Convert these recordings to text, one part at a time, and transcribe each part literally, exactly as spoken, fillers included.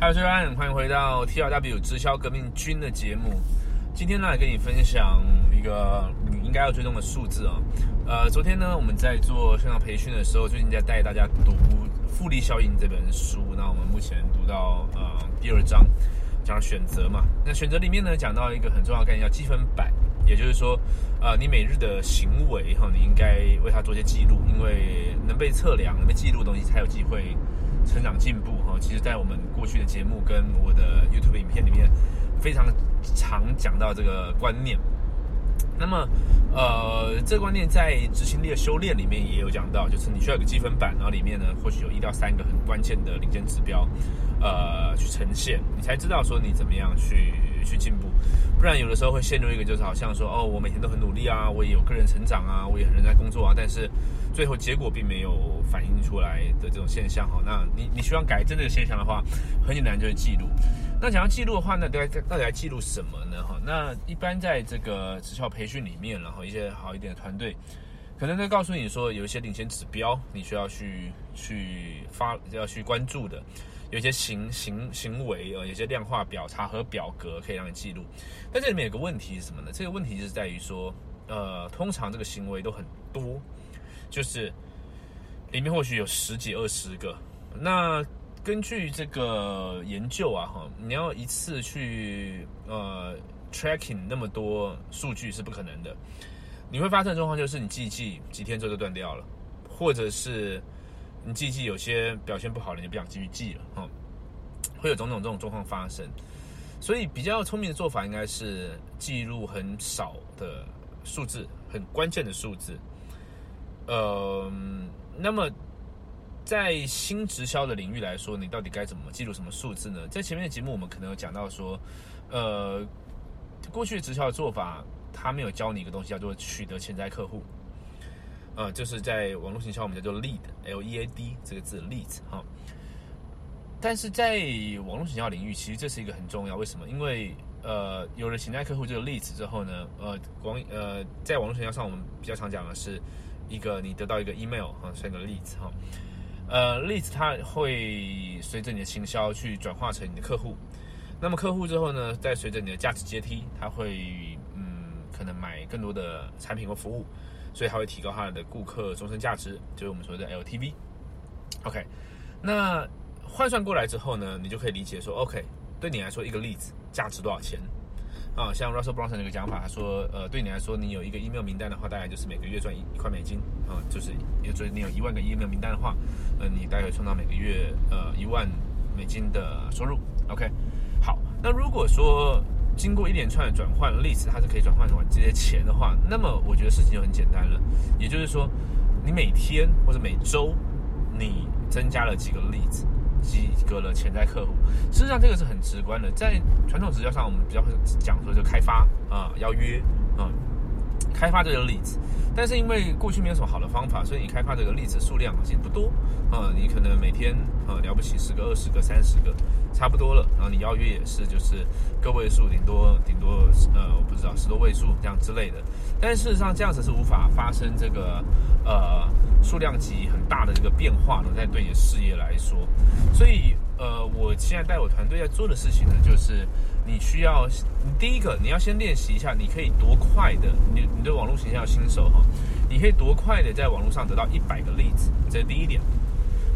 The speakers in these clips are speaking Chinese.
嗨，我是 Ryan， 欢迎回到 T L W 直销革命军的节目。今天呢，来跟你分享一个你应该要追踪的数字啊、哦。呃，昨天呢，我们在做线上培训的时候，最近在带大家读《复利效应》这本书。那我们目前读到呃第二章，讲选择嘛。那选择里面呢，讲到一个很重要的概念，叫积分百。也就是说，呃，你每日的行为哈，你应该为它做些记录，因为能被测量、能被记录的东西，才有机会成长进步哈。其实，在我们过去的节目跟我的 YouTube 影片里面，非常常讲到这个观念。那么，呃，这个观念在执行力的修炼里面也有讲到，就是你需要有个积分板，然后里面呢，或许有一到三个很关键的领先指标，呃，去呈现，你才知道说你怎么样去去进步。不然有的时候会陷入一个就是好像说哦，我每天都很努力啊，我也有个人成长啊，我也很认真在工作啊，但是最后结果并没有反映出来的这种现象哈。那你你希望改正这个现象的话，很简单就是记录。那想要记录的话，那到底到底来记录什么呢？哈，那一般在这个直销培训里面，然后一些好一点的团队，可能会告诉你说，有一些领先指标你需要去去发要去关注的，有一些行行行为啊，有些量化表、查核表格可以让你记录。但这里面有个问题是什么呢？这个问题就是在于说，呃，通常这个行为都很多，就是里面或许有十几、二十个。那根据这个研究啊，哈，你要一次去呃 tracking 那么多数据是不可能的。你会发生的状况就是你记一记，几天之后就断掉了，或者是你记一记有些表现不好了，你不想继续记了，哈、哦，会有种种这种状况发生。所以比较聪明的做法应该是记录很少的数字，很关键的数字。呃，那么，在新直销的领域来说，你到底该怎么记录什么数字呢？在前面的节目我们可能有讲到说，呃，过去直销的做法，他没有教你一个东西叫做取得潜在客户，呃，就是在网络行销我们叫做 lead L E A D 这个字 lead 哈、哦。但是在网络行销领域，其实这是一个很重要，为什么？因为呃，有了潜在客户这个 lead 之后呢，呃，广呃，在网络行销上我们比较常讲的是一个你得到一个 email 哈、哦，算一个 lead 哈、哦。呃 ，leads 它会随着你的行销去转化成你的客户，那么客户之后呢，再随着你的价值阶梯，它会嗯可能买更多的产品和服务，所以它会提高它的顾客终身价值，就是我们说的 L T V。OK， 那换算过来之后呢，你就可以理解说 ，OK， 对你来说一个 leads 价值多少钱啊？像 Russell Brunson 那个讲法，他说，呃，对你来说，你有一个 email 名单的话，大概就是每个月赚一块美金啊，就是也就是你有一万个 email 名单的话。呃，你大概创造每个月呃一万美金的收入 ，OK？ 好，那如果说经过一连串的转换 ，leads 它是可以转换成这些钱的话，那么我觉得事情就很简单了。也就是说，你每天或者每周你增加了几个 leads， 几个了潜在客户。事实上，这个是很直观的。在传统直销上，我们比较会讲说就开发啊、呃，邀约啊。呃开发这个例子，但是因为过去没有什么好的方法，所以你开发这个例子数量其实不多、呃、你可能每天、呃、了不起十个、二十个、三十个，差不多了。然后你邀约也是就是个位数，顶多顶多呃我不知道十多位数这样之类的。但事实上这样子是无法发生这个呃数量级很大的这个变化的，在对你的事业来说。所以呃我现在带我团队在做的事情呢，就是你需要你第一个，你要先练习一下，你可以多快的，你你对网络行销新手哈，你可以多快的在网络上得到一百个例子，这是第一点。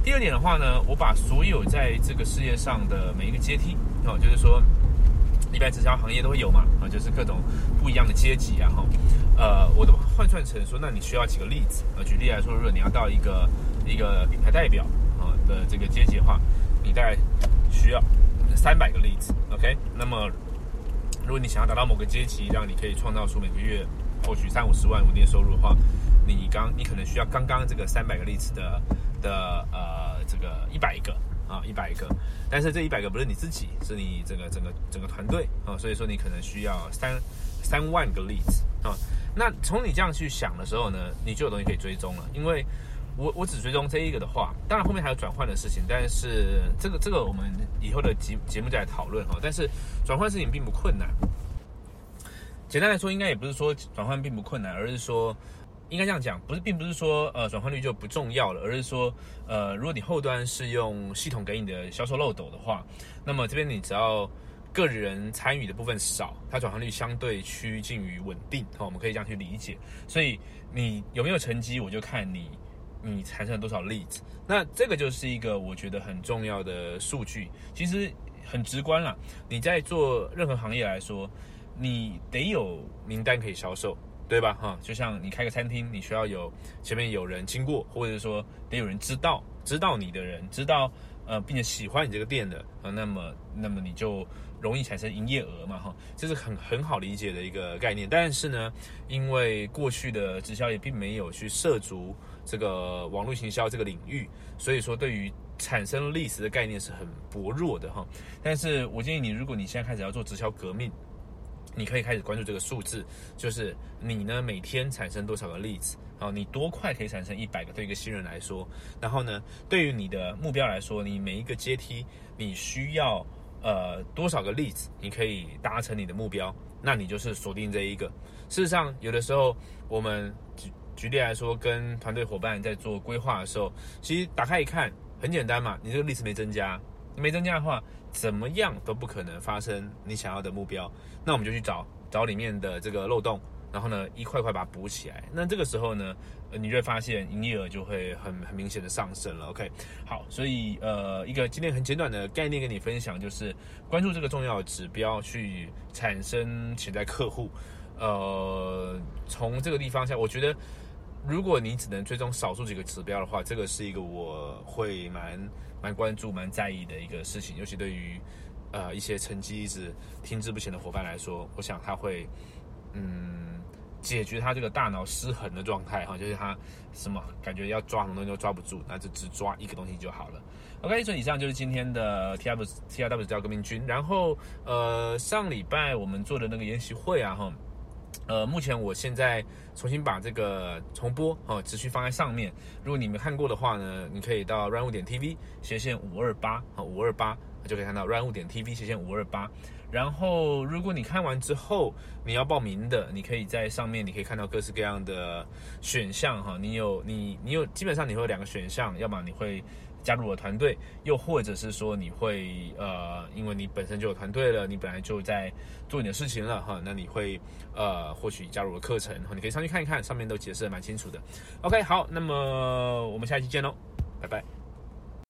第二点的话呢，我把所有在这个事业上的每一个阶梯哦，就是说，一般直销行业都会有嘛啊，就是各种不一样的阶级啊哈，呃，我都换算成说，那你需要几个例子啊？举例来说，如果你要到一个一个品牌代表啊的这个阶级的话，你大概需要三百个例子 ，OK？ 那么，如果你想要达到某个阶级，让你可以创造出每个月获取三五十万稳定收入的话，你刚你可能需要刚刚这个三百个例子的的呃这个一百个啊一百个，但是这一百个不是你自己，是你这个整个整个团队啊，所以说你可能需要三三万个例子啊。那从你这样去想的时候呢，你就有东西可以追踪了，因为。我我只追踪这一个的话，当然后面还有转换的事情，但是这个这个我们以后的节节目再来讨论哈。但是转换事情并不困难，简单来说，应该也不是说转换并不困难，而是说应该这样讲，不是，并不是说呃转换率就不重要了，而是说呃如果你后端是用系统给你的销售漏斗的话，那么这边你只要个人参与的部分少，它转换率相对趋近于稳定，哦，我们可以这样去理解。所以你有没有成绩，我就看你你产生了多少 leads。那这个就是一个我觉得很重要的数据，其实很直观啦。你在做任何行业来说，你得有名单可以销售，对吧？哈，就像你开个餐厅，你需要有前面有人经过，或者说得有人知道知道你的人，知道呃，并且喜欢你这个店的啊，那么那么你就容易产生营业额嘛，哈，这是很很好理解的一个概念。但是呢，因为过去的直销也并没有去涉足这个网络行销这个领域，所以说对于产生leads的概念是很薄弱的哈。但是我建议你，如果你现在开始要做直销革命，你可以开始关注这个数字，就是你呢每天产生多少个leads，你多快可以产生一百个，对一个新人来说，然后呢对于你的目标来说，你每一个阶梯你需要呃多少个leads你可以达成你的目标，那你就是锁定这一个。事实上有的时候我们举例来说，跟团队伙伴在做规划的时候，其实打开一看很简单嘛，你这个leads没增加，没增加的话怎么样都不可能发生你想要的目标，那我们就去找找里面的这个漏洞，然后呢一块块把它补起来，那这个时候呢你就会发现营业额就会很很明显的上升了。 OK， 好，所以呃一个今天很简短的概念跟你分享，就是关注这个重要的指标去产生潜在客户。呃从这个地方下，我觉得如果你只能追踪少数几个指标的话，这个是一个我会蛮蛮关注蛮在意的一个事情，尤其对于呃一些成绩一直停滞不前的伙伴来说，我想他会嗯解决他这个大脑失衡的状态哈，就是他什么感觉要抓什么东西都抓不住，那就只抓一个东西就好了。OK， 所以以上就是今天的 T L W 直销革命军。然后呃，上礼拜我们做的那个研习会啊，哈，呃，目前我现在重新把这个重播哈，持续放在上面。如果你没看过的话呢，你可以到 Ryan Wu 点 T V 斜线五二八啊，五二八就可以看到 Ryan Wu 点 T V 斜线五二八。然后如果你看完之后你要报名的，你可以在上面你可以看到各式各样的选项哈，你有你你有基本上你会有两个选项，要么你会加入我的团队，又或者是说你会呃因为你本身就有团队了，你本来就在做你的事情了哈，那你会呃获取加入我的课程，你可以上去看一看，上面都解释的蛮清楚的。OK， 好，那么我们下期见咯，拜拜。